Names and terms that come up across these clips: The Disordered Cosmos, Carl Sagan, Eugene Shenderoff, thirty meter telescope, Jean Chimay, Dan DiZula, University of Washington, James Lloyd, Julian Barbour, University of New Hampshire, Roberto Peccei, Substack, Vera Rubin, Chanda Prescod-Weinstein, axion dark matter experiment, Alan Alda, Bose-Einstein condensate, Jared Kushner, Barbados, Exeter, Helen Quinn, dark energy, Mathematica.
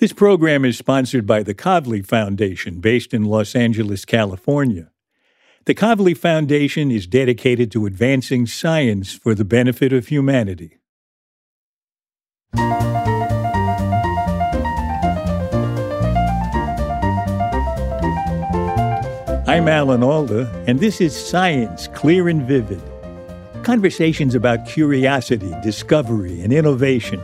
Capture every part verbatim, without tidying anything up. This program is sponsored by the Kavli Foundation, based in Los Angeles, California. The Kavli Foundation is dedicated to advancing science for the benefit of humanity. I'm Alan Alda, and this is Science Clear and Vivid. Conversations about curiosity, discovery, and innovation.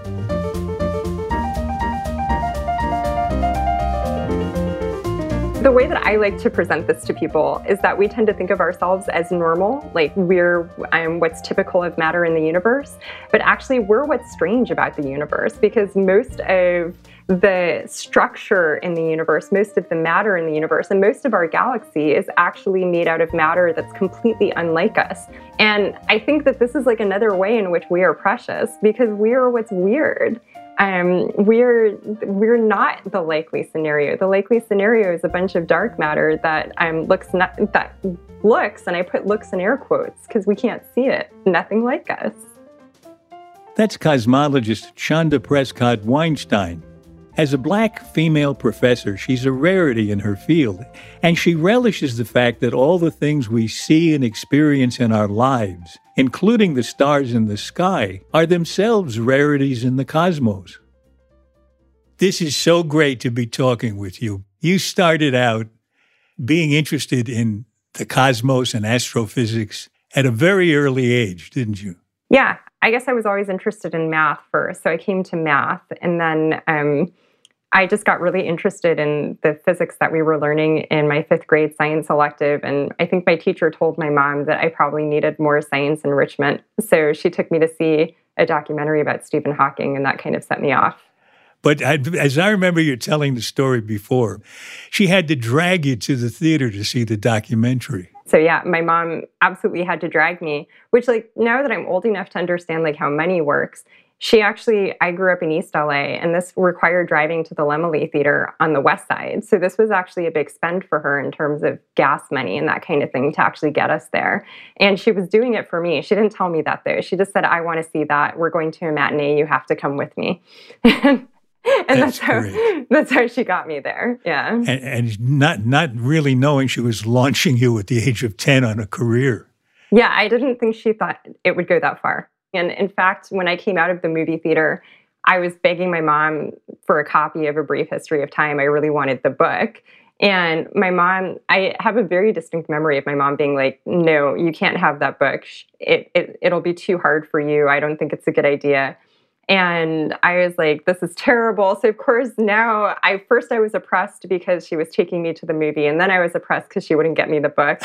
The way that I like to present this to people is that we tend to think of ourselves as normal, like we're um, what's typical of matter in the universe, but actually we're what's strange about the universe, because most of the structure in the universe, most of the matter in the universe, and most of our galaxy is actually made out of matter that's completely unlike us. And I think that this is like another way in which we are precious, because we are what's weird. Um, we're we're not the likely scenario. The likely scenario is a bunch of dark matter that um, looks not, that looks, and I put looks in air quotes because we can't see it. Nothing like us. That's cosmologist Chanda Prescod-Weinstein. As a black female professor, she's a rarity in her field, and she relishes the fact that all the things we see and experience in our lives, including the stars in the sky, are themselves rarities in the cosmos. This is so great to be talking with you. You started out being interested in the cosmos and astrophysics at a very early age, didn't you? Yeah. I guess I was always interested in math first, so I came to math, and then um, I just got really interested in the physics that we were learning in my fifth grade science elective, and I think my teacher told my mom that I probably needed more science enrichment, so she took me to see a documentary about Stephen Hawking, and that kind of set me off. But I, as I remember you telling the story before, she had to drag you to the theater to see the documentary. So yeah, my mom absolutely had to drag me, which, like, now that I'm old enough to understand like how money works, she actually, I grew up in East L A, and this required driving to the Lemley Theater on the west side. So this was actually a big spend for her in terms of gas money and that kind of thing to actually get us there. And she was doing it for me. She didn't tell me that, though. She just said, I want to see that. We're going to a matinee. You have to come with me. And that's, that's how that's how she got me there. Yeah, and, and not not really knowing she was launching you at the age of ten on a career. Yeah, I didn't think she thought it would go that far. And in fact, when I came out of the movie theater, I was begging my mom for a copy of A Brief History of Time. I really wanted the book. And my mom, I have a very distinct memory of my mom being like, "No, you can't have that book. It, it it'll be too hard for you. I don't think it's a good idea." And I was like, this is terrible. So, of course, now I first I was oppressed because she was taking me to the movie. And then I was oppressed because she wouldn't get me the book.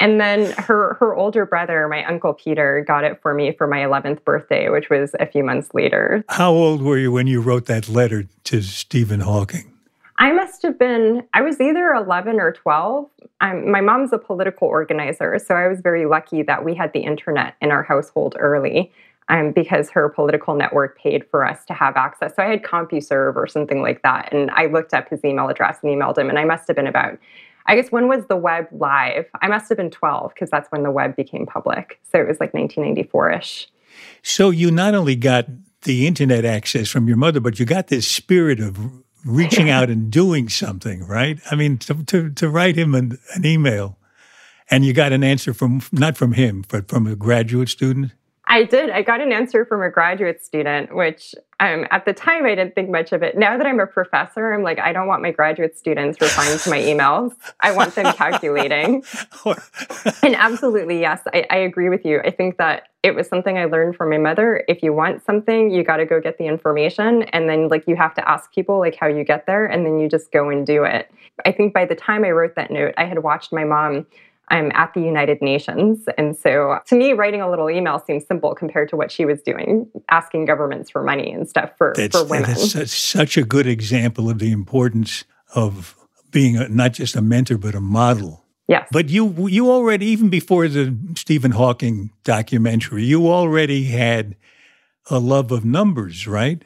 And then her, her older brother, my uncle Peter, got it for me for my eleventh birthday, which was a few months later. How old were you when you wrote that letter to Stephen Hawking? I must have been, I was either eleven or twelve. Um, my mom's a political organizer, so I was very lucky that we had the internet in our household early. Um, because her political network paid for us to have access. So I had CompuServe or something like that, and I looked up his email address and emailed him, and I must have been about, I guess when was the web live? I must have been twelve, because that's when the web became public. So it was like nineteen ninety-four-ish. So you not only got the internet access from your mother, but you got this spirit of reaching out and doing something, right? I mean, to, to, to write him an, an email, and you got an answer from, not from him, but from a graduate student? I did. I got an answer from a graduate student, which um, at the time I didn't think much of it. Now that I'm a professor, I'm like, I don't want my graduate students replying to my emails. I want them calculating. And absolutely, yes, I, I agree with you. I think that it was something I learned from my mother. If you want something, you got to go get the information. And then like you have to ask people like how you get there. And then you just go and do it. I think by the time I wrote that note, I had watched my mom I'm at the United Nations. And so to me, writing a little email seems simple compared to what she was doing, asking governments for money and stuff for, that's, for women. That's such a good example of the importance of being a, not just a mentor, but a model. Yes. But you, you already, even before the Stephen Hawking documentary, you already had a love of numbers, right?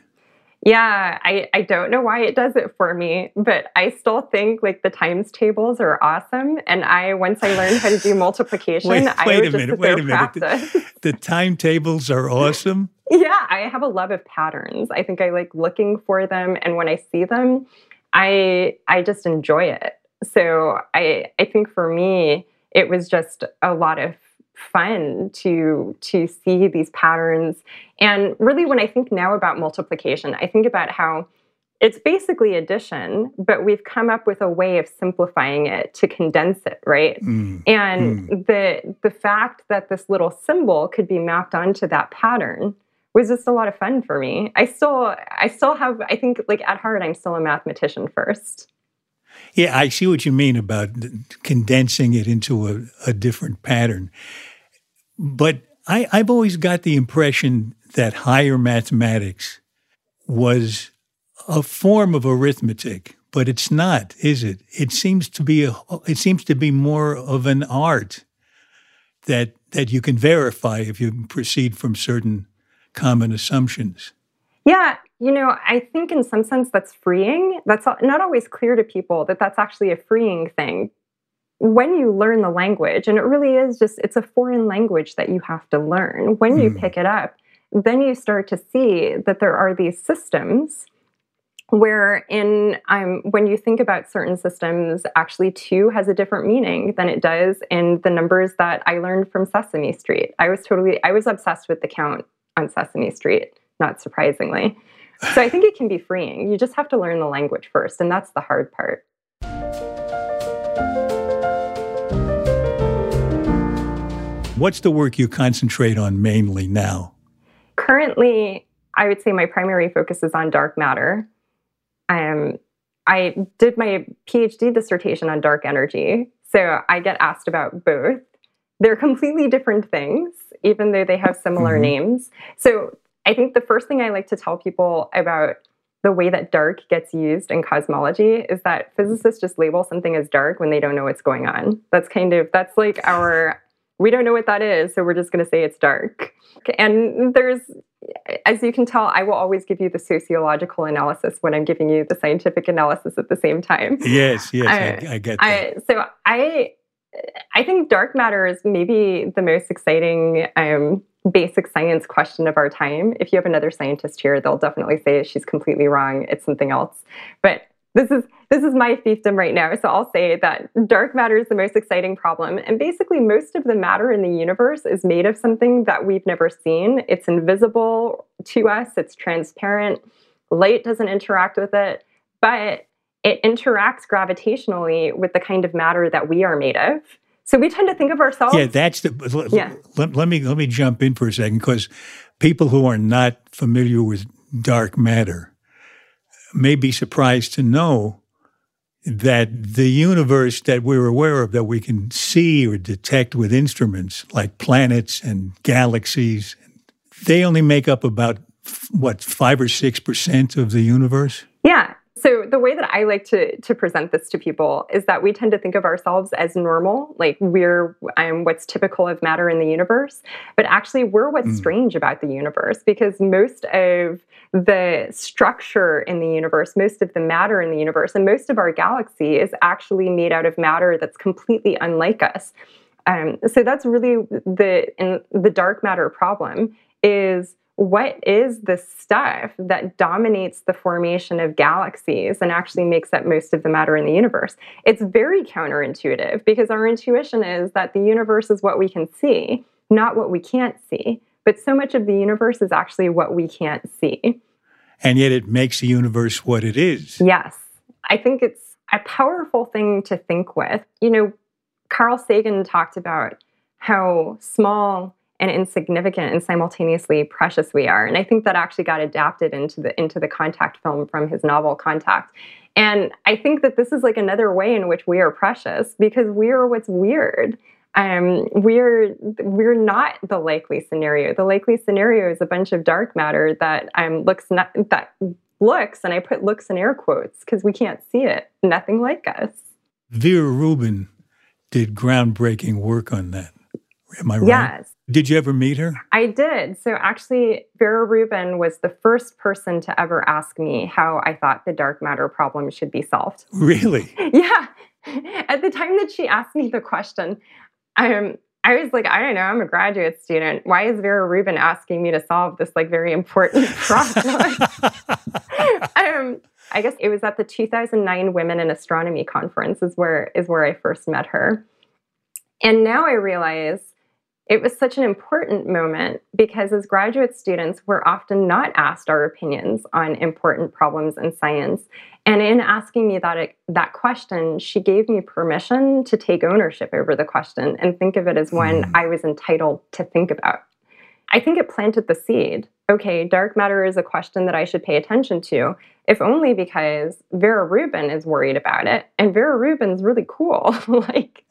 Yeah, I, I don't know why it does it for me, but I still think like the times tables are awesome. And I once I learned how to do multiplication, wait, I wait would a just minute, wait a minute. The, the timetables are awesome. Yeah, I have a love of patterns. I think I like looking for them, and when I see them, I I just enjoy it. So I I think for me it was just a lot of fun to to see these patterns. And really when I think now about multiplication, I think about how it's basically addition, but we've come up with a way of simplifying it to condense it, right? Mm. And mm. the the fact that this little symbol could be mapped onto that pattern was just a lot of fun for me. I still I still have I think like at heart I'm still a mathematician first. Yeah, I see what you mean about condensing it into a, a different pattern. But I, I've always got the impression that higher mathematics was a form of arithmetic, but it's not, is it? It seems to be a, it seems to be more of an art that that you can verify if you proceed from certain common assumptions. Yeah. You know, I think in some sense that's freeing. That's not always clear to people that that's actually a freeing thing. When you learn the language, and it really is just, it's a foreign language that you have to learn. When you mm. pick it up, then you start to see that there are these systems where in, um, when you think about certain systems, actually two has a different meaning than it does in the numbers that I learned from Sesame Street. I was totally, I was obsessed with the count on Sesame Street, not surprisingly. So I think it can be freeing. You just have to learn the language first, and that's the hard part. What's the work you concentrate on mainly now? Currently, I would say my primary focus is on dark matter. Um, I did my PhD dissertation on dark energy, so I get asked about both. They're completely different things, even though they have similar mm-hmm. names. So I think the first thing I like to tell people about the way that dark gets used in cosmology is that physicists just label something as dark when they don't know what's going on. That's kind of, that's like our, we don't know what that is, so we're just going to say it's dark. And there's, as you can tell, I will always give you the sociological analysis when I'm giving you the scientific analysis at the same time. Yes, yes, uh, I, I get that. I, so I, I think dark matter is maybe the most exciting um basic science question of our time. If you have another scientist here, they'll definitely say she's completely wrong. It's something else. But this is this is my fiefdom right now. So I'll say that dark matter is the most exciting problem. And basically, most of the matter in the universe is made of something that we've never seen. It's invisible to us. It's transparent. Light doesn't interact with it, but it interacts gravitationally with the kind of matter that we are made of. So we tend to think of ourselves. Yeah, that's the. Yeah. Let, let me let me jump in for a second, because people who are not familiar with dark matter may be surprised to know that the universe that we're aware of, that we can see or detect with instruments like planets and galaxies, they only make up about what five or six percent of the universe. Yeah. So the way that I like to to present this to people is that we tend to think of ourselves as normal, like we're um, what's typical of matter in the universe, but actually we're what's mm. strange about the universe, because most of the structure in the universe, most of the matter in the universe, and most of our galaxy is actually made out of matter that's completely unlike us. Um, so that's really the in, the dark matter problem is, what is the stuff that dominates the formation of galaxies and actually makes up most of the matter in the universe? It's very counterintuitive, because our intuition is that the universe is what we can see, not what we can't see. But so much of the universe is actually what we can't see. And yet it makes the universe what it is. Yes. I think it's a powerful thing to think with. You know, Carl Sagan talked about how small and insignificant and simultaneously precious we are. And I think that actually got adapted into the into the Contact film from his novel Contact. And I think that this is like another way in which we are precious, because we are what's weird. Um, we're we're not the likely scenario. The likely scenario is a bunch of dark matter that um looks not, that looks, and I put looks in air quotes because we can't see it. Nothing like us. Vera Rubin did groundbreaking work on that. Am I right? Yes. Did you ever meet her? I did. So actually, Vera Rubin was the first person to ever ask me how I thought the dark matter problem should be solved. Really? Yeah. At the time that she asked me the question, um, I was like, I don't know, I'm a graduate student. Why is Vera Rubin asking me to solve this like very important problem? um, I guess it was at the two thousand nine Women in Astronomy Conference is where is where I first met her. And now I realize it was such an important moment because as graduate students, we're often not asked our opinions on important problems in science. And in asking me that, that question, she gave me permission to take ownership over the question and think of it as one I was entitled to think about. I think it planted the seed. Okay, dark matter is a question that I should pay attention to, if only because Vera Rubin is worried about it. And Vera Rubin's really cool. like...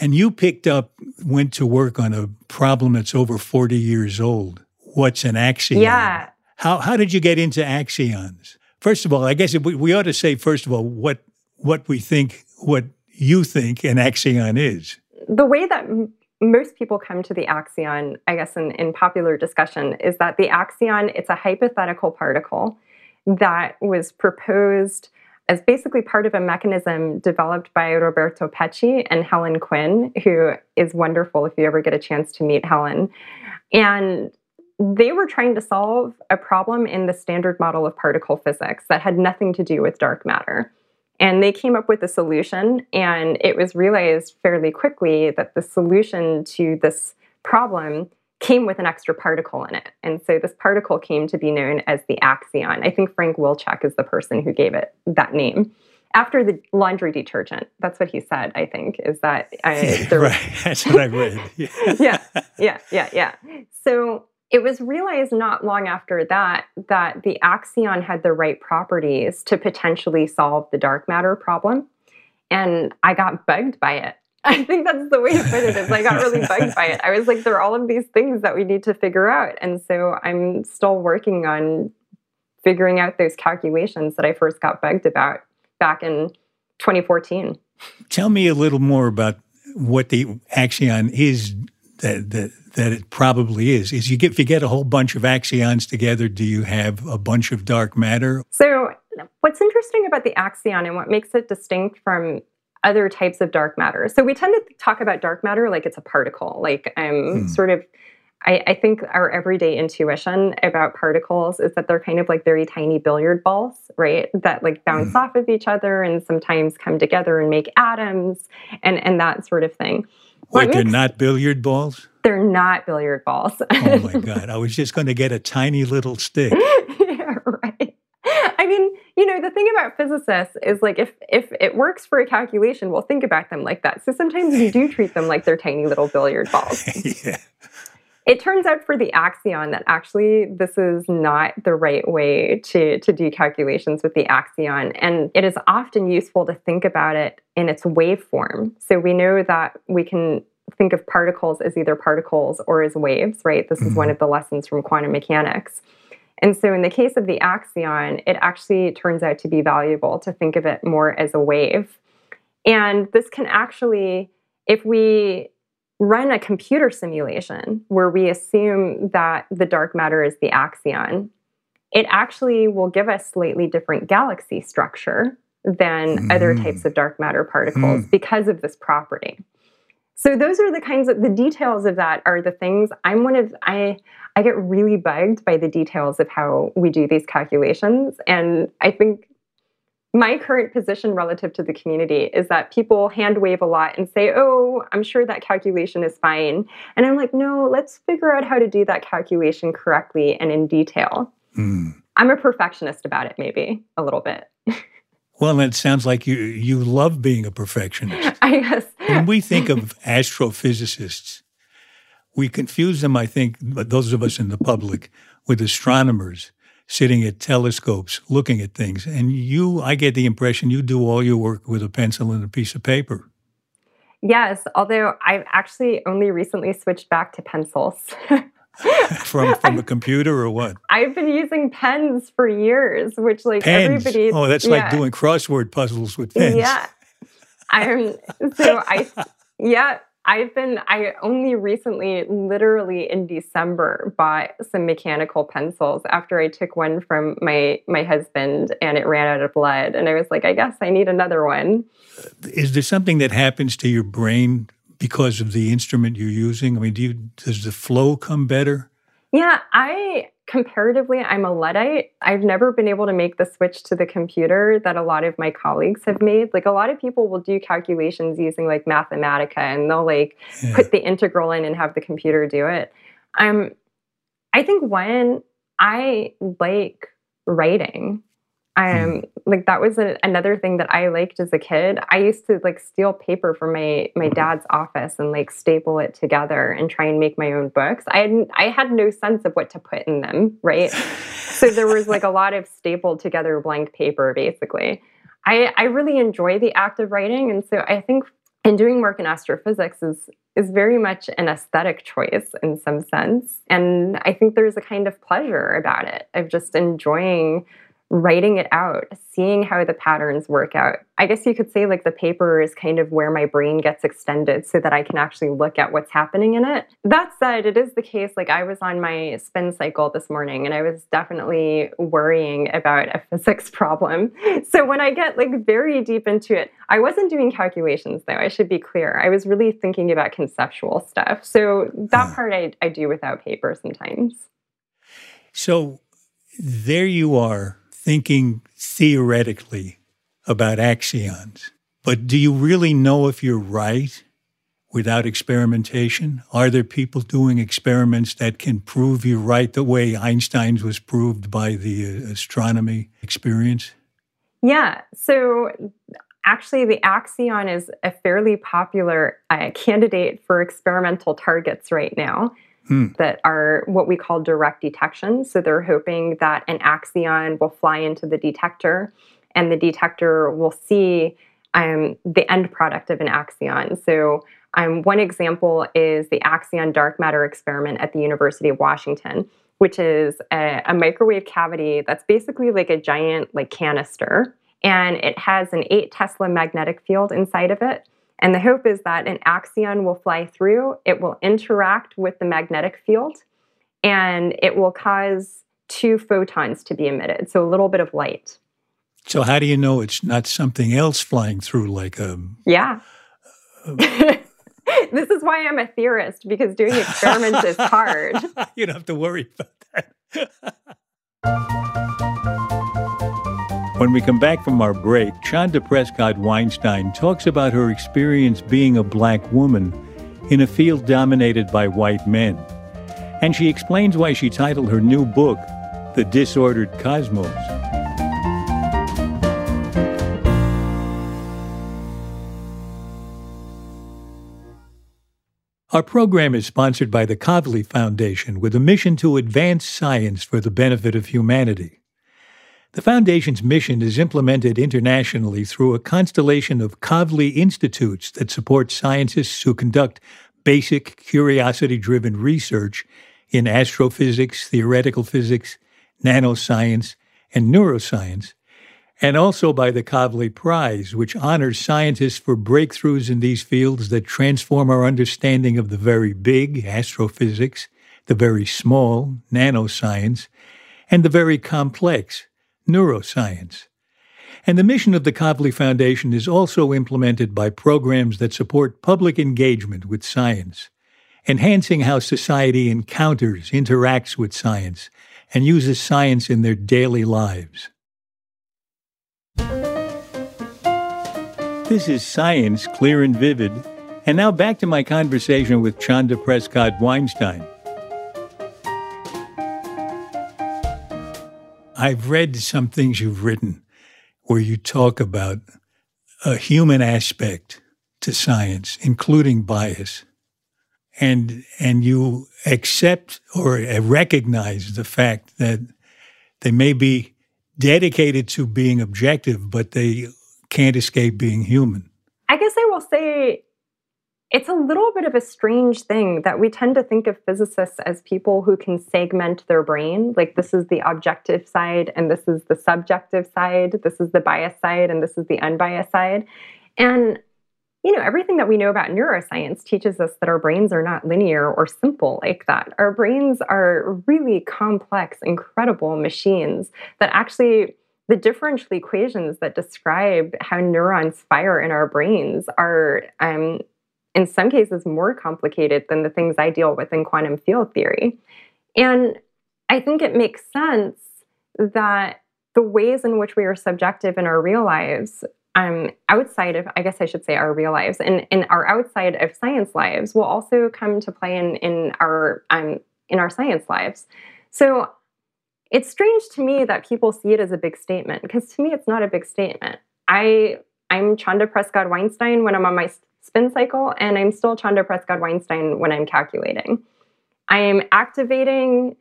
And you picked up, went to work on a problem that's over forty years old. What's an axion? Yeah. How how did you get into axions? First of all, I guess we, we ought to say, first of all, what what we think, what you think an axion is. The way that m- most people come to the axion, I guess, in, in popular discussion, is that the axion, it's a hypothetical particle that was proposed as basically part of a mechanism developed by Roberto Peccei and Helen Quinn, who is wonderful if you ever get a chance to meet Helen. And they were trying to solve a problem in the standard model of particle physics that had nothing to do with dark matter. And they came up with a solution, and it was realized fairly quickly that the solution to this problem came with an extra particle in it. And so this particle came to be known as the axion. I think Frank Wilczek is the person who gave it that name. After the laundry detergent, that's what he said, I think, is that... I, there right, was... that's what I read. Yeah. yeah, yeah, yeah, yeah. So it was realized not long after that that the axion had the right properties to potentially solve the dark matter problem. And I got bugged by it. I think that's the way to put it, is I got really bugged by it. I was like, there are all of these things that we need to figure out. And so I'm still working on figuring out those calculations that I first got bugged about back in twenty fourteen. Tell me a little more about what the axion is that that, that it probably is. Is you get, if you get a whole bunch of axions together, do you have a bunch of dark matter? So what's interesting about the axion and what makes it distinct from other types of dark matter. So we tend to talk about dark matter like it's a particle. Like um, hmm. sort of, I, I think our everyday intuition about particles is that they're kind of like very tiny billiard balls, right? That like bounce hmm. off of each other and sometimes come together and make atoms and, and that sort of thing. Wait, makes, they're not billiard balls? They're not billiard balls. Oh my God, I was just going to get a tiny little stick. Yeah, right. I mean, you know, the thing about physicists is like if if it works for a calculation, we'll think about them like that. So sometimes we do treat them like they're tiny little billiard balls. Yeah. It turns out for the axion that actually this is not the right way to, to do calculations with the axion. And it is often useful to think about it in its waveform. So we know that we can think of particles as either particles or as waves, right? This mm-hmm. is one of the lessons from quantum mechanics. And so in the case of the axion, it actually turns out to be valuable to think of it more as a wave. And this can actually, if we run a computer simulation where we assume that the dark matter is the axion, it actually will give us slightly different galaxy structure than mm. other types of dark matter particles mm. because of this property. So those are the kinds of, the details of that are the things I'm one of, I I get really bugged by the details of how we do these calculations. And I think my current position relative to the community is that people hand wave a lot and say, oh, I'm sure that calculation is fine. And I'm like, no, let's figure out how to do that calculation correctly and in detail. Mm. I'm a perfectionist about it, maybe a little bit. Well, it sounds like you you love being a perfectionist. I guess. When we think of astrophysicists, we confuse them, I think, those of us in the public, with astronomers sitting at telescopes looking at things. And you, I get the impression you do all your work with a pencil and a piece of paper. Yes, although I've actually only recently switched back to pencils. from from a computer or what? I've been using pens for years, which like pens. everybody. Oh, that's yeah. like doing crossword puzzles with pens. Yeah, I'm so I yeah I've been, I only recently, literally in December, bought some mechanical pencils after I took one from my, my husband and it ran out of blood. And I was like, I guess I need another one. Is there something that happens to your brain because of the instrument you're using? I mean, do you, does the flow come better? Yeah, I, comparatively, I'm a Luddite. I've never been able to make the switch to the computer that a lot of my colleagues have made. Like, a lot of people will do calculations using, like, Mathematica, and they'll, like, yeah. put the integral in and have the computer do it. Um, I think one, I like writing. Um, like that was a, another thing that I liked as a kid. I used to like steal paper from my, my dad's office and like staple it together and try and make my own books. I had, I had no sense of what to put in them, right? So there was like a lot of stapled together blank paper, basically. I, I really enjoy the act of writing. And so I think and doing work in astrophysics is is very much an aesthetic choice in some sense. And I think there's a kind of pleasure about it of just enjoying writing it out, seeing how the patterns work out. I guess you could say like the paper is kind of where my brain gets extended so that I can actually look at what's happening in it. That said, it is the case, like I was on my spin cycle this morning and I was definitely worrying about a physics problem. So when I get like very deep into it, I wasn't doing calculations though, I should be clear. I was really thinking about conceptual stuff. So that part I, I do without paper sometimes. So there you are, thinking theoretically about axions. But do you really know if you're right without experimentation? Are there people doing experiments that can prove you're right the way Einstein's was proved by the astronomy experience? Yeah. So actually, the axion is a fairly popular uh, candidate for experimental targets right now. Hmm. That are what we call direct detection. So they're hoping that an axion will fly into the detector and the detector will see um, the end product of an axion. So um, one example is the axion dark matter experiment at the University of Washington, which is a, a microwave cavity that's basically like a giant like canister. And it has an eight Tesla magnetic field inside of it. And the hope is that an axion will fly through, it will interact with the magnetic field, and it will cause two photons to be emitted, so a little bit of light. So how do you know it's not something else flying through like a... Yeah. Uh, this is why I'm a theorist, because doing experiments is hard. You don't have to worry about that. When we come back from our break, Chanda Prescod-Weinstein talks about her experience being a black woman in a field dominated by white men. And she explains why she titled her new book, The Disordered Cosmos. Our program is sponsored by the Kavli Foundation with a mission to advance science for the benefit of humanity. The Foundation's mission is implemented internationally through a constellation of Kavli institutes that support scientists who conduct basic, curiosity-driven research in astrophysics, theoretical physics, nanoscience, and neuroscience, and also by the Kavli Prize, which honors scientists for breakthroughs in these fields that transform our understanding of the very big, astrophysics, the very small, nanoscience, and the very complex, neuroscience. And the mission of the Kavli Foundation is also implemented by programs that support public engagement with science, enhancing how society encounters, interacts with science, and uses science in their daily lives. This is Science Clear and Vivid, and now back to my conversation with Chanda Prescod-Weinstein. I've read some things you've written where you talk about a human aspect to science, including bias, and and you accept or recognize the fact that they may be dedicated to being objective, but they can't escape being human. I guess I will say it's a little bit of a strange thing that we tend to think of physicists as people who can segment their brain. Like, this is the objective side, and this is the subjective side, this is the biased side, and this is the unbiased side. And you know, everything that we know about neuroscience teaches us that our brains are not linear or simple like that. Our brains are really complex, incredible machines that actually, the differential equations that describe how neurons fire in our brains are, um, in some cases, more complicated than the things I deal with in quantum field theory. And I think it makes sense that the ways in which we are subjective in our real lives, um, outside of, I guess I should say our real lives, and in our outside of science lives will also come to play in, in our um, in our science lives. So it's strange to me that people see it as a big statement, because to me it's not a big statement. I, I'm Chanda Prescod-Weinstein when I'm on my spin cycle, and I'm still Chanda Prescod-Weinstein when I'm calculating. I am activating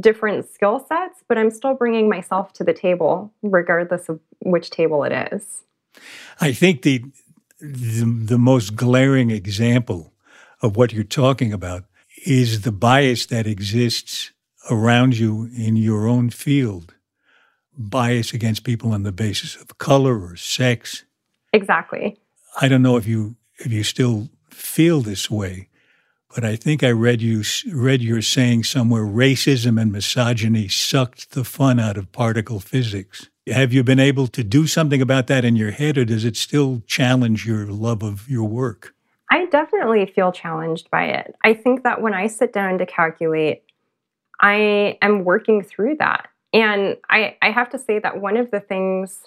different skill sets, but I'm still bringing myself to the table, regardless of which table it is. I think the the, the most glaring example of what you're talking about is the bias that exists around you in your own field, bias against people on the basis of color or sex. Exactly. I don't know if you if you still feel this way, but I think I read you read your saying somewhere, racism and misogyny sucked the fun out of particle physics. Have you been able to do something about that in your head, or does it still challenge your love of your work? I definitely feel challenged by it. I think that when I sit down to calculate, I am working through that. And I, I have to say that one of the things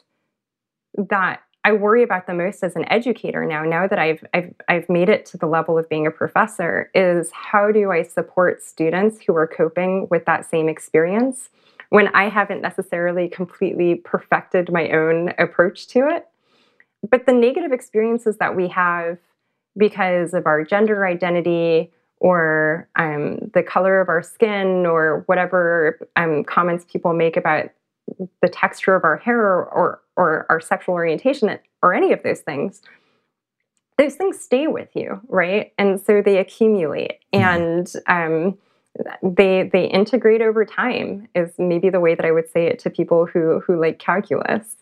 that I worry about the most as an educator now, now that I've, I've, I've made it to the level of being a professor, is how do I support students who are coping with that same experience when I haven't necessarily completely perfected my own approach to it? But the negative experiences that we have because of our gender identity or um, the color of our skin or whatever um, comments people make about the texture of our hair or, or our sexual orientation or any of those things, those things stay with you, right? And so they accumulate and um, they they integrate over time is maybe the way that I would say it to people who who like calculus.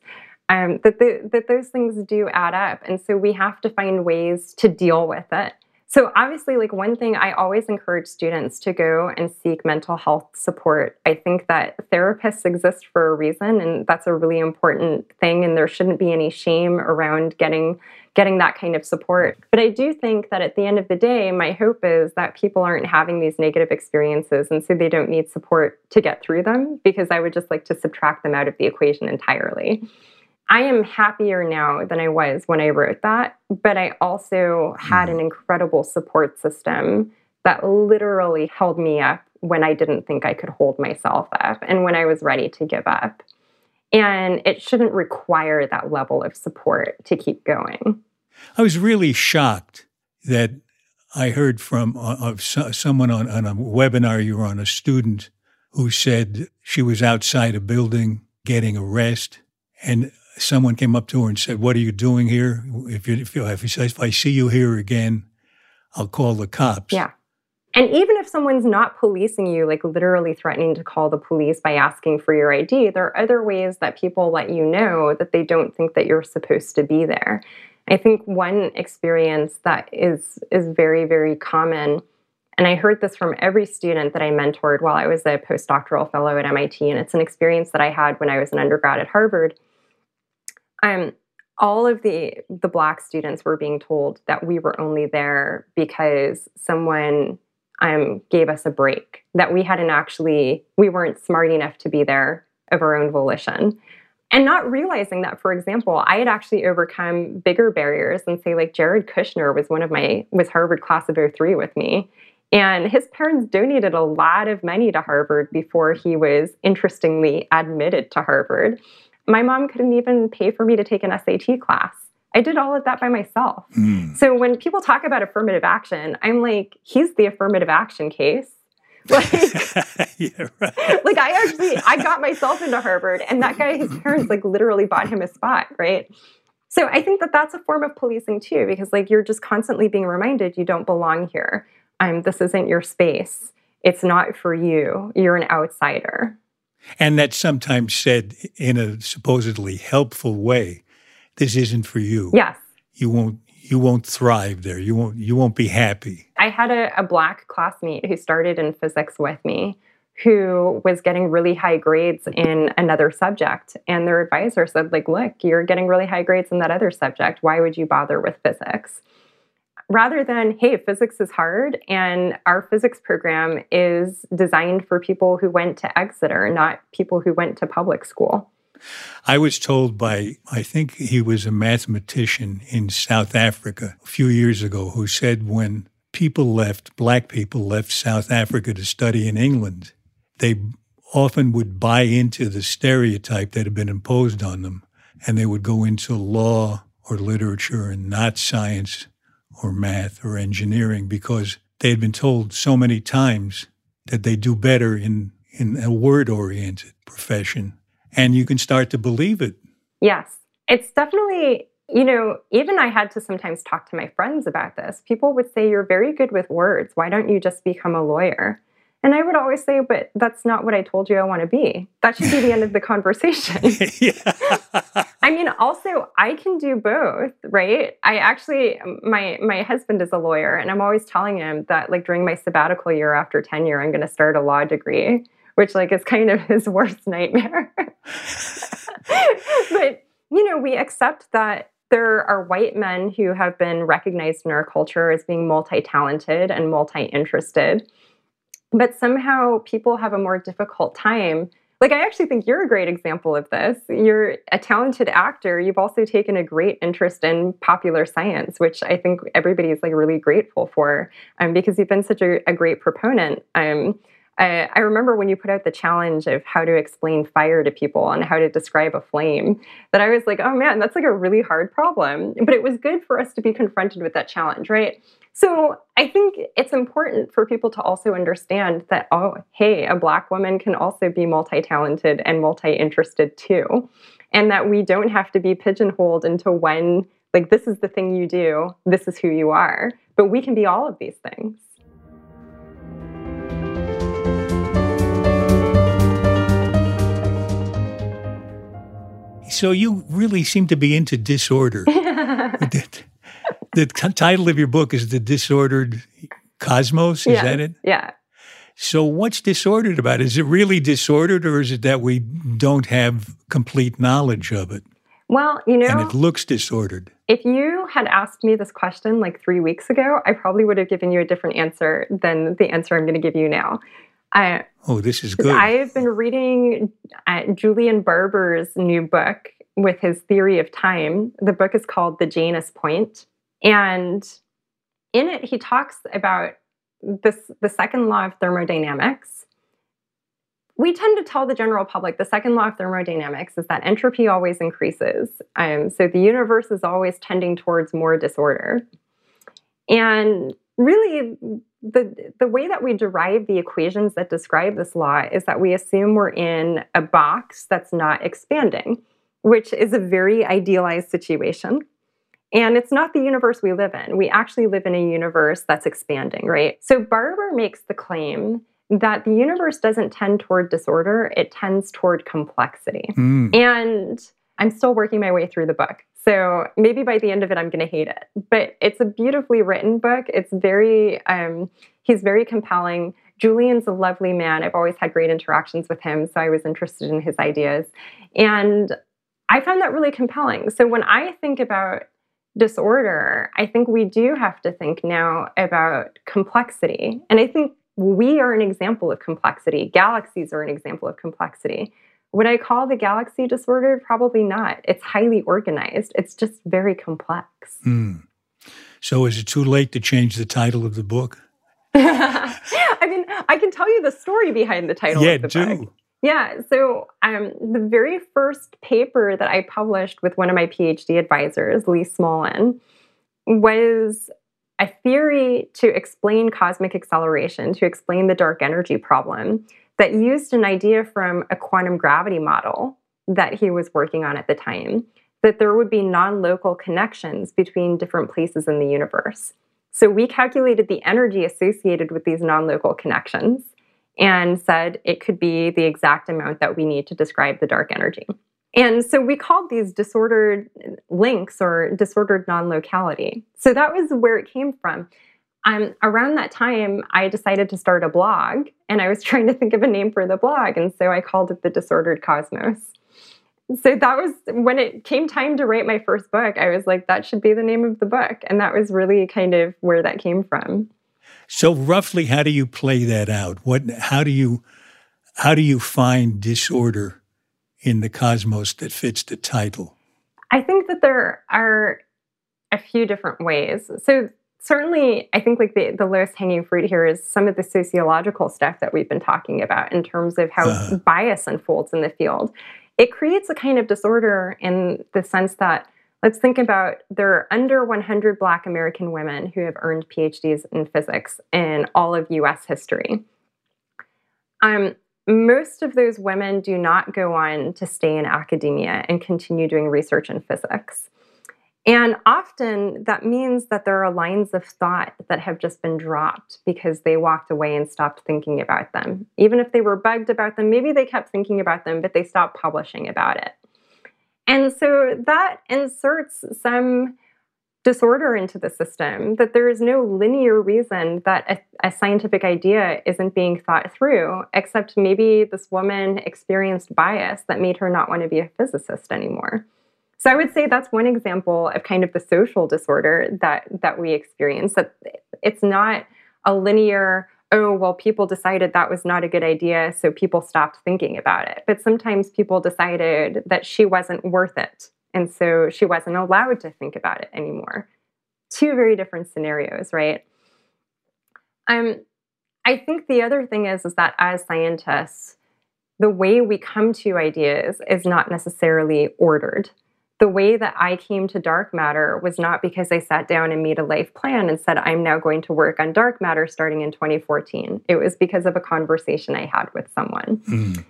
Um, that, the, that those things do add up. And so we have to find ways to deal with it. So obviously, like one thing I always encourage students to go and seek mental health support. I think that therapists exist for a reason, and that's a really important thing, and there shouldn't be any shame around getting getting that kind of support. But I do think that at the end of the day, my hope is that people aren't having these negative experiences, and so they don't need support to get through them, because I would just like to subtract them out of the equation entirely. I am happier now than I was when I wrote that, but I also had an incredible support system that literally held me up when I didn't think I could hold myself up and when I was ready to give up. And it shouldn't require that level of support to keep going. I was really shocked that I heard from uh, of so- someone on, on a webinar you were on, a student who said she was outside a building getting a rest, and someone came up to her and said, "What are you doing here? If you, if, you, if I see you here again, I'll call the cops." Yeah. And even if someone's not policing you, like literally threatening to call the police by asking for your I D, there are other ways that people let you know that they don't think that you're supposed to be there. I think one experience that is is very, very common, and I heard this from every student that I mentored while I was a postdoctoral fellow at M I T, and it's an experience that I had when I was an undergrad at Harvard. Um, all of the the Black students were being told that we were only there because someone um, gave us a break, that we hadn't actually, we weren't smart enough to be there of our own volition. And not realizing that, for example, I had actually overcome bigger barriers and say, like, Jared Kushner was one of my, was Harvard class of oh three with me. And his parents donated a lot of money to Harvard before he was interestingly admitted to Harvard. My mom couldn't even pay for me to take an S A T class. I did all of that by myself. Mm. So when people talk about affirmative action, I'm like, he's the affirmative action case. Like, yeah, right. Like I actually, I got myself into Harvard, and that guy, his parents like literally bought him a spot, right? So I think that that's a form of policing too, because like you're just constantly being reminded you don't belong here. Um, this isn't your space. It's not for you. You're an outsider. And that's sometimes said in a supposedly helpful way. This isn't for you. Yes. You won't you won't thrive there. You won't you won't be happy. I had a, a Black classmate who started in physics with me who was getting really high grades in another subject. And their advisor said, like, look, you're getting really high grades in that other subject. Why would you bother with physics? Rather than, hey, physics is hard, and our physics program is designed for people who went to Exeter, not people who went to public school. I was told by, I think he was a mathematician in South Africa a few years ago, who said when people left, Black people left South Africa to study in England, they often would buy into the stereotype that had been imposed on them, and they would go into law or literature and not science or math or engineering, because they had been told so many times that they do better in, in a word-oriented profession. And you can start to believe it. Yes. It's definitely, you know, even I had to sometimes talk to my friends about this. People would say, you're very good with words. Why don't you just become a lawyer? And I would always say, but that's not what I told you I want to be. That should be the end of the conversation. Yeah. I mean, also, I can do both, right? I actually, my my husband is a lawyer, and I'm always telling him that, like, during my sabbatical year after tenure, I'm going to start a law degree, which, like, is kind of his worst nightmare. But, you know, we accept that there are white men who have been recognized in our culture as being multi-talented and multi-interested. But somehow people have a more difficult time. Like, I actually think you're a great example of this. You're a talented actor. You've also taken a great interest in popular science, which I think everybody is, like, really grateful for, um, because you've been such a, a great proponent. Um, I, I remember when you put out the challenge of how to explain fire to people and how to describe a flame, that I was like, oh, man, that's, like, a really hard problem. But it was good for us to be confronted with that challenge, right? So I think it's important for people to also understand that, oh, hey, a Black woman can also be multi-talented and multi-interested too, and that we don't have to be pigeonholed into one, like, this is the thing you do, this is who you are, but we can be all of these things. So you really seem to be into disorder. The title of your book is The Disordered Cosmos, is yeah, that it? Yeah. So what's disordered about it? Is it really disordered, or is it that we don't have complete knowledge of it? Well, you know... And it looks disordered. If you had asked me this question like three weeks ago, I probably would have given you a different answer than the answer I'm going to give you now. I, oh, this is good. I've been reading uh, Julian Barbour's new book with his theory of time. The book is called The Janus Point. And in it, he talks about this, the second law of thermodynamics. We tend to tell the general public the second law of thermodynamics is that entropy always increases. Um, so the universe is always tending towards more disorder. And really, the, the way that we derive the equations that describe this law is that we assume we're in a box that's not expanding, which is a very idealized situation. And it's not the universe we live in. We actually live in a universe that's expanding, right? So Barbour makes the claim that the universe doesn't tend toward disorder, it tends toward complexity. Mm. And I'm still working my way through the book, so maybe by the end of it, I'm going to hate it. But it's a beautifully written book. It's very, um, he's very compelling. Julian's a lovely man. I've always had great interactions with him, so I was interested in his ideas. And I found that really compelling. So when I think about disorder, I think we do have to think now about complexity. And I think we are an example of complexity. Galaxies are an example of complexity. Would I call the galaxy disordered? Probably not. It's highly organized. It's just very complex. Mm. So is it too late to change the title of the book? I mean, I can tell you the story behind the title yeah, of the do. book. Yeah, so um, the very first paper that I published with one of my PhD advisors, Lee Smolin, was a theory to explain cosmic acceleration, to explain the dark energy problem, that used an idea from a quantum gravity model that he was working on at the time, that there would be non-local connections between different places in the universe. So we calculated the energy associated with these non-local connections, and said it could be the exact amount that we need to describe the dark energy. And so we called these disordered links or disordered non-locality. So that was where it came from. Um, around that time, I decided to start a blog, and I was trying to think of a name for the blog, and so I called it The Disordered Cosmos. So that was, when it came time to write my first book, I was like, that should be the name of the book, and that was really kind of where that came from. So roughly, how do you play that out? What, how do you, how do you find disorder in the cosmos that fits the title? I think that there are a few different ways. So certainly, I think like the, the lowest hanging fruit here is some of the sociological stuff that we've been talking about in terms of how uh-huh. bias unfolds in the field. It creates a kind of disorder in the sense that, let's think about, there are under one hundred Black American women who have earned PhDs in physics in all of U S history. Um, most of those women do not go on to stay in academia and continue doing research in physics. And often that means that there are lines of thought that have just been dropped because they walked away and stopped thinking about them. Even if they were bugged about them, maybe they kept thinking about them, but they stopped publishing about it. And so that inserts some disorder into the system, that there is no linear reason that a, a scientific idea isn't being thought through, except maybe this woman experienced bias that made her not want to be a physicist anymore. So I would say that's one example of kind of the social disorder that that we experience, that it's not a linear, oh, well, people decided that was not a good idea, so people stopped thinking about it. But sometimes people decided that she wasn't worth it, and so she wasn't allowed to think about it anymore. Two very different scenarios, right? Um, I think the other thing is, is that as scientists, the way we come to ideas is not necessarily ordered. The way that I came to dark matter was not because I sat down and made a life plan and said, I'm now going to work on dark matter starting in twenty fourteen. It was because of a conversation I had with someone. Mm.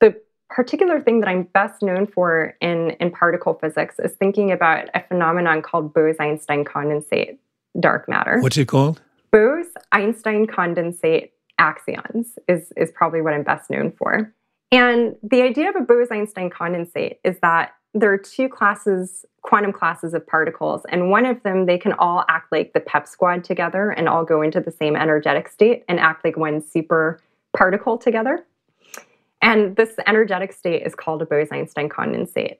The particular thing that I'm best known for in, in particle physics is thinking about a phenomenon called Bose-Einstein condensate dark matter. What's it called? Bose-Einstein condensate axions is, is probably what I'm best known for. And the idea of a Bose-Einstein condensate is that there are two classes, quantum classes of particles, and one of them, they can all act like the pep squad together and all go into the same energetic state and act like one super particle together. And this energetic state is called a Bose-Einstein condensate.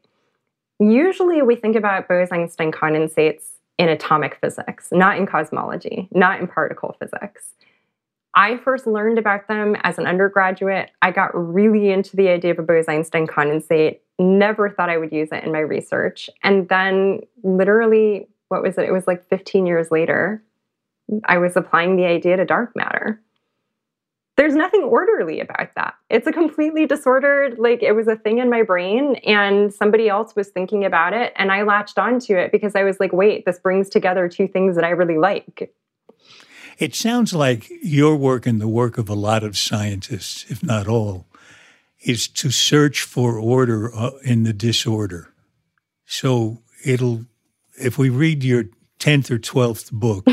Usually we think about Bose-Einstein condensates in atomic physics, not in cosmology, not in particle physics. I first learned about them as an undergraduate. I got really into the idea of a Bose-Einstein condensate, never thought I would use it in my research. And then literally, what was it? It was like fifteen years later, I was applying the idea to dark matter. There's nothing orderly about that. It's a completely disordered, like it was a thing in my brain and somebody else was thinking about it. And I latched onto it because I was like, wait, this brings together two things that I really like. It sounds like your work and the work of a lot of scientists, if not all, is to search for order in the disorder. So it'll, if we read your tenth or twelfth book,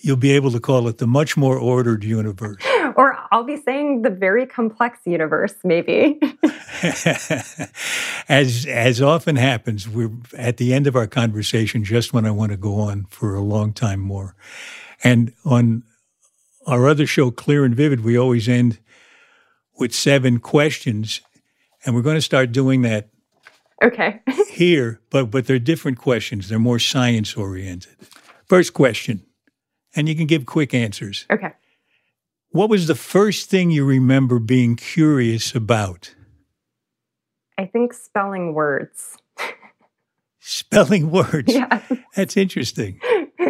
you'll be able to call it the much more ordered universe. Or I'll be saying the very complex universe, maybe. As as often happens, we're at the end of our conversation, just when I want to go on for a long time more. And on our other show, Clear and Vivid, we always end with seven questions, and we're going to start doing that okay. here, but, but they're different questions. They're more science-oriented. First question, and you can give quick answers. Okay. What was the first thing you remember being curious about? I think spelling words. Spelling words? Yeah. That's interesting.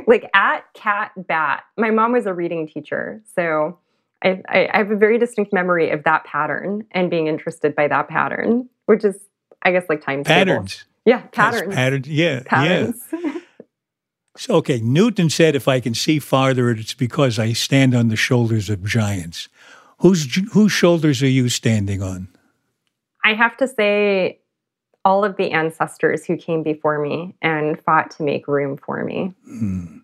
Like at, cat, bat. My mom was a reading teacher, so I, I have a very distinct memory of that pattern and being interested by that pattern, which is, I guess, like times patterns. Yeah, patterns. Patterns. Yeah, patterns. Yeah. So, okay, Newton said, "If I can see farther, it's because I stand on the shoulders of giants." Whose whose shoulders are you standing on? I have to say, all of the ancestors who came before me and fought to make room for me. Mm.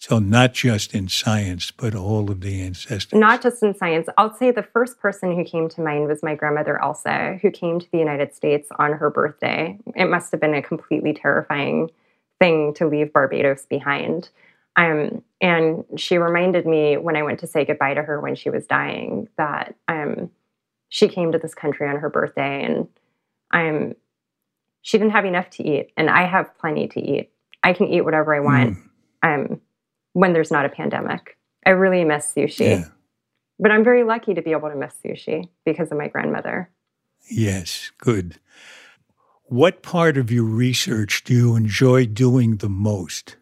So not just in science, but all of the ancestors. Not just in science. I'll say the first person who came to mind was my grandmother Elsa, who came to the United States on her birthday. It must have been a completely terrifying thing to leave Barbados behind. Um, and she reminded me when I went to say goodbye to her when she was dying that um, she came to this country on her birthday and um, she didn't have enough to eat. And I have plenty to eat. I can eat whatever I want. Mm. Um, when there's not a pandemic. I really miss sushi. Yeah. But I'm very lucky to be able to miss sushi because of my grandmother. Yes, good. What part of your research do you enjoy doing the most?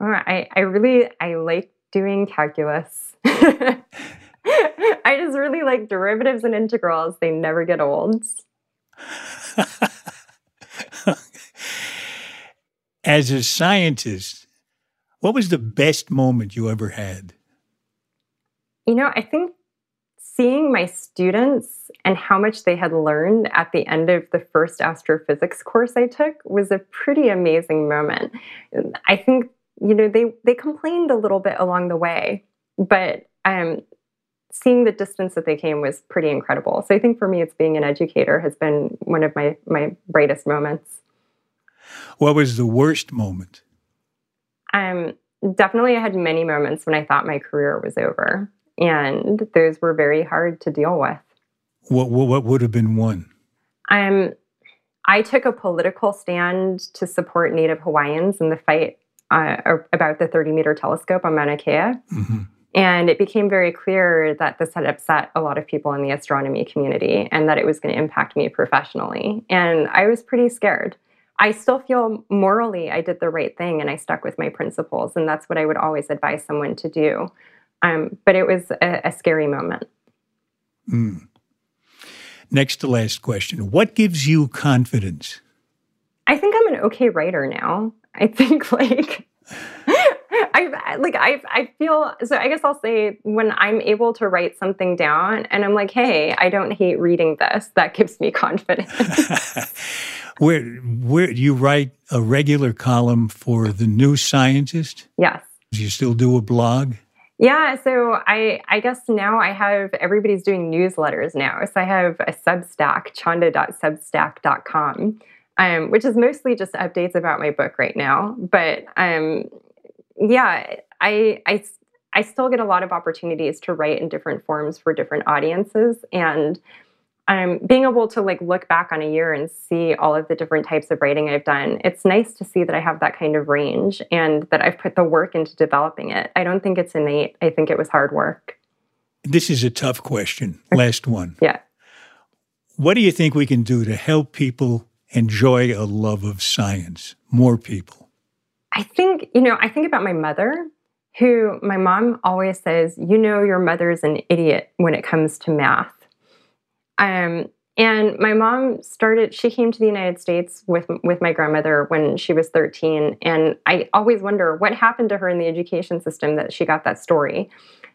Oh, I, I really, I like doing calculus. I just really like derivatives and integrals. They never get old. As a scientist, what was the best moment you ever had? You know, I think seeing my students and how much they had learned at the end of the first astrophysics course I took was a pretty amazing moment. I think, you know, they, they complained a little bit along the way, but um, seeing the distance that they came was pretty incredible. So I think for me, it's being an educator has been one of my, my brightest moments. What was the worst moment? Um, definitely I had many moments when I thought my career was over, and those were very hard to deal with. What, what, what would have been one? Um, I took a political stand to support Native Hawaiians in the fight uh, about the thirty meter telescope on Mauna Kea. Mm-hmm. And it became very clear that this had upset a lot of people in the astronomy community and that it was going to impact me professionally. And I was pretty scared. I still feel morally I did the right thing and I stuck with my principles, and that's what I would always advise someone to do. Um, but it was a, a scary moment. Mm. Next to last question. What gives you confidence? I think I'm an okay writer now. I think like, I like I I feel, so I guess I'll say when I'm able to write something down and I'm like, hey, I don't hate reading this, that gives me confidence. Where where you write a regular column for The New Scientist? Yes. Do you still do a blog? Yeah, so I, I guess now I have, everybody's doing newsletters now. So I have a Substack, chanda dot substack dot com, um, which is mostly just updates about my book right now. But um, yeah, I, I, I still get a lot of opportunities to write in different forms for different audiences, and Um, being able to like look back on a year and see all of the different types of writing I've done, it's nice to see that I have that kind of range and that I've put the work into developing it. I don't think it's innate. I think it was hard work. This is a tough question. Last one. Yeah. What do you think we can do to help people enjoy a love of science? More people. I think, you know, I think about my mother, who my mom always says, you know, your mother's an idiot when it comes to math. Um, and my mom started, she came to the United States with, with my grandmother when she was thirteen. And I always wonder what happened to her in the education system that she got that story.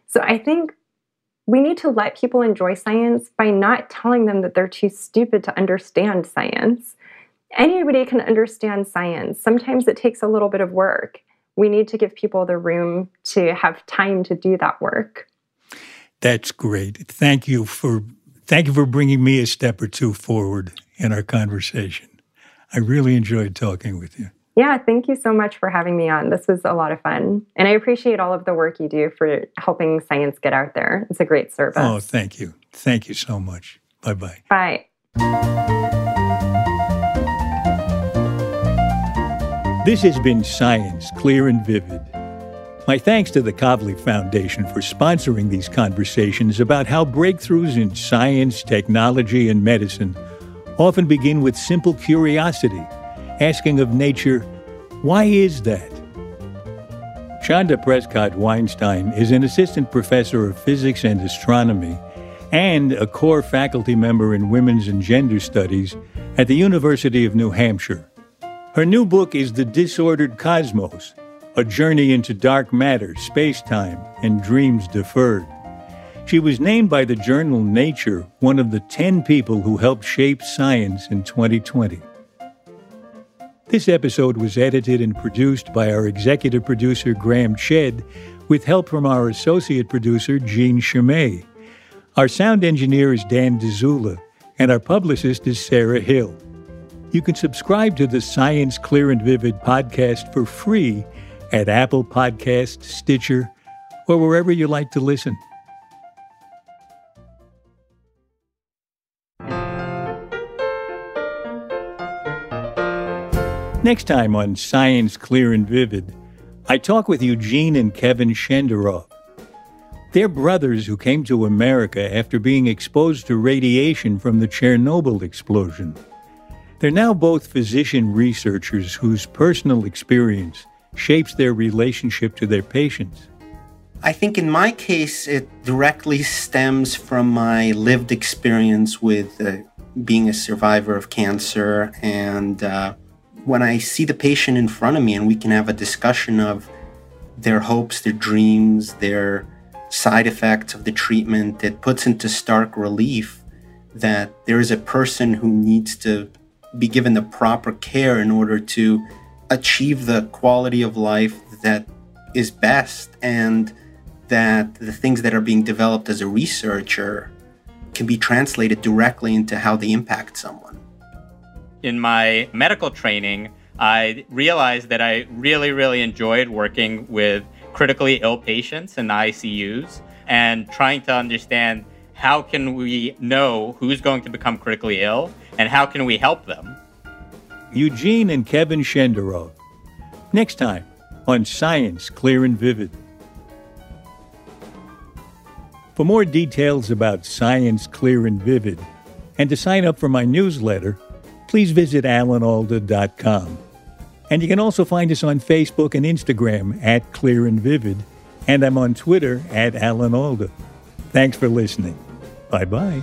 So I think we need to let people enjoy science by not telling them that they're too stupid to understand science. Anybody can understand science. Sometimes it takes a little bit of work. We need to give people the room to have time to do that work. That's great. Thank you for Thank you for bringing me a step or two forward in our conversation. I really enjoyed talking with you. Yeah, thank you so much for having me on. This was a lot of fun. And I appreciate all of the work you do for helping science get out there. It's a great service. Oh, thank you. Thank you so much. Bye-bye. Bye. This has been Science, Clear and Vivid. My thanks to the Kavli Foundation for sponsoring these conversations about how breakthroughs in science, technology, and medicine often begin with simple curiosity, asking of nature, why is that? Chanda Prescod-Weinstein is an assistant professor of physics and astronomy and a core faculty member in women's and gender studies at the University of New Hampshire. Her new book is The Disordered Cosmos, A Journey into Dark Matter, Space-Time, and Dreams Deferred. She was named by the journal Nature one of the ten people who helped shape science in twenty twenty. This episode was edited and produced by our executive producer, Graham Chedd, with help from our associate producer, Jean Chimay. Our sound engineer is Dan DiZula, and our publicist is Sarah Hill. You can subscribe to the Science Clear and Vivid podcast for free at Apple Podcasts, Stitcher, or wherever you like to listen. Next time on Science Clear and Vivid, I talk with Eugene and Kevin Shenderoff. They're brothers who came to America after being exposed to radiation from the Chernobyl explosion. They're now both physician researchers whose personal experience shapes their relationship to their patients. I think in my case, it directly stems from my lived experience with uh, being a survivor of cancer. And uh, when I see the patient in front of me and we can have a discussion of their hopes, their dreams, their side effects of the treatment, it puts into stark relief that there is a person who needs to be given the proper care in order to achieve the quality of life that is best, and that the things that are being developed as a researcher can be translated directly into how they impact someone. In my medical training, I realized that I really, really enjoyed working with critically ill patients in the I C Us and trying to understand how can we know who's going to become critically ill and how can we help them. Eugene and Kevin Shenderoff. Next time on Science Clear and Vivid. For more details about Science Clear and Vivid, and to sign up for my newsletter, please visit alan alda dot com. And you can also find us on Facebook and Instagram at Clear and Vivid, and I'm on Twitter at Alan Alda. Thanks for listening. Bye-bye.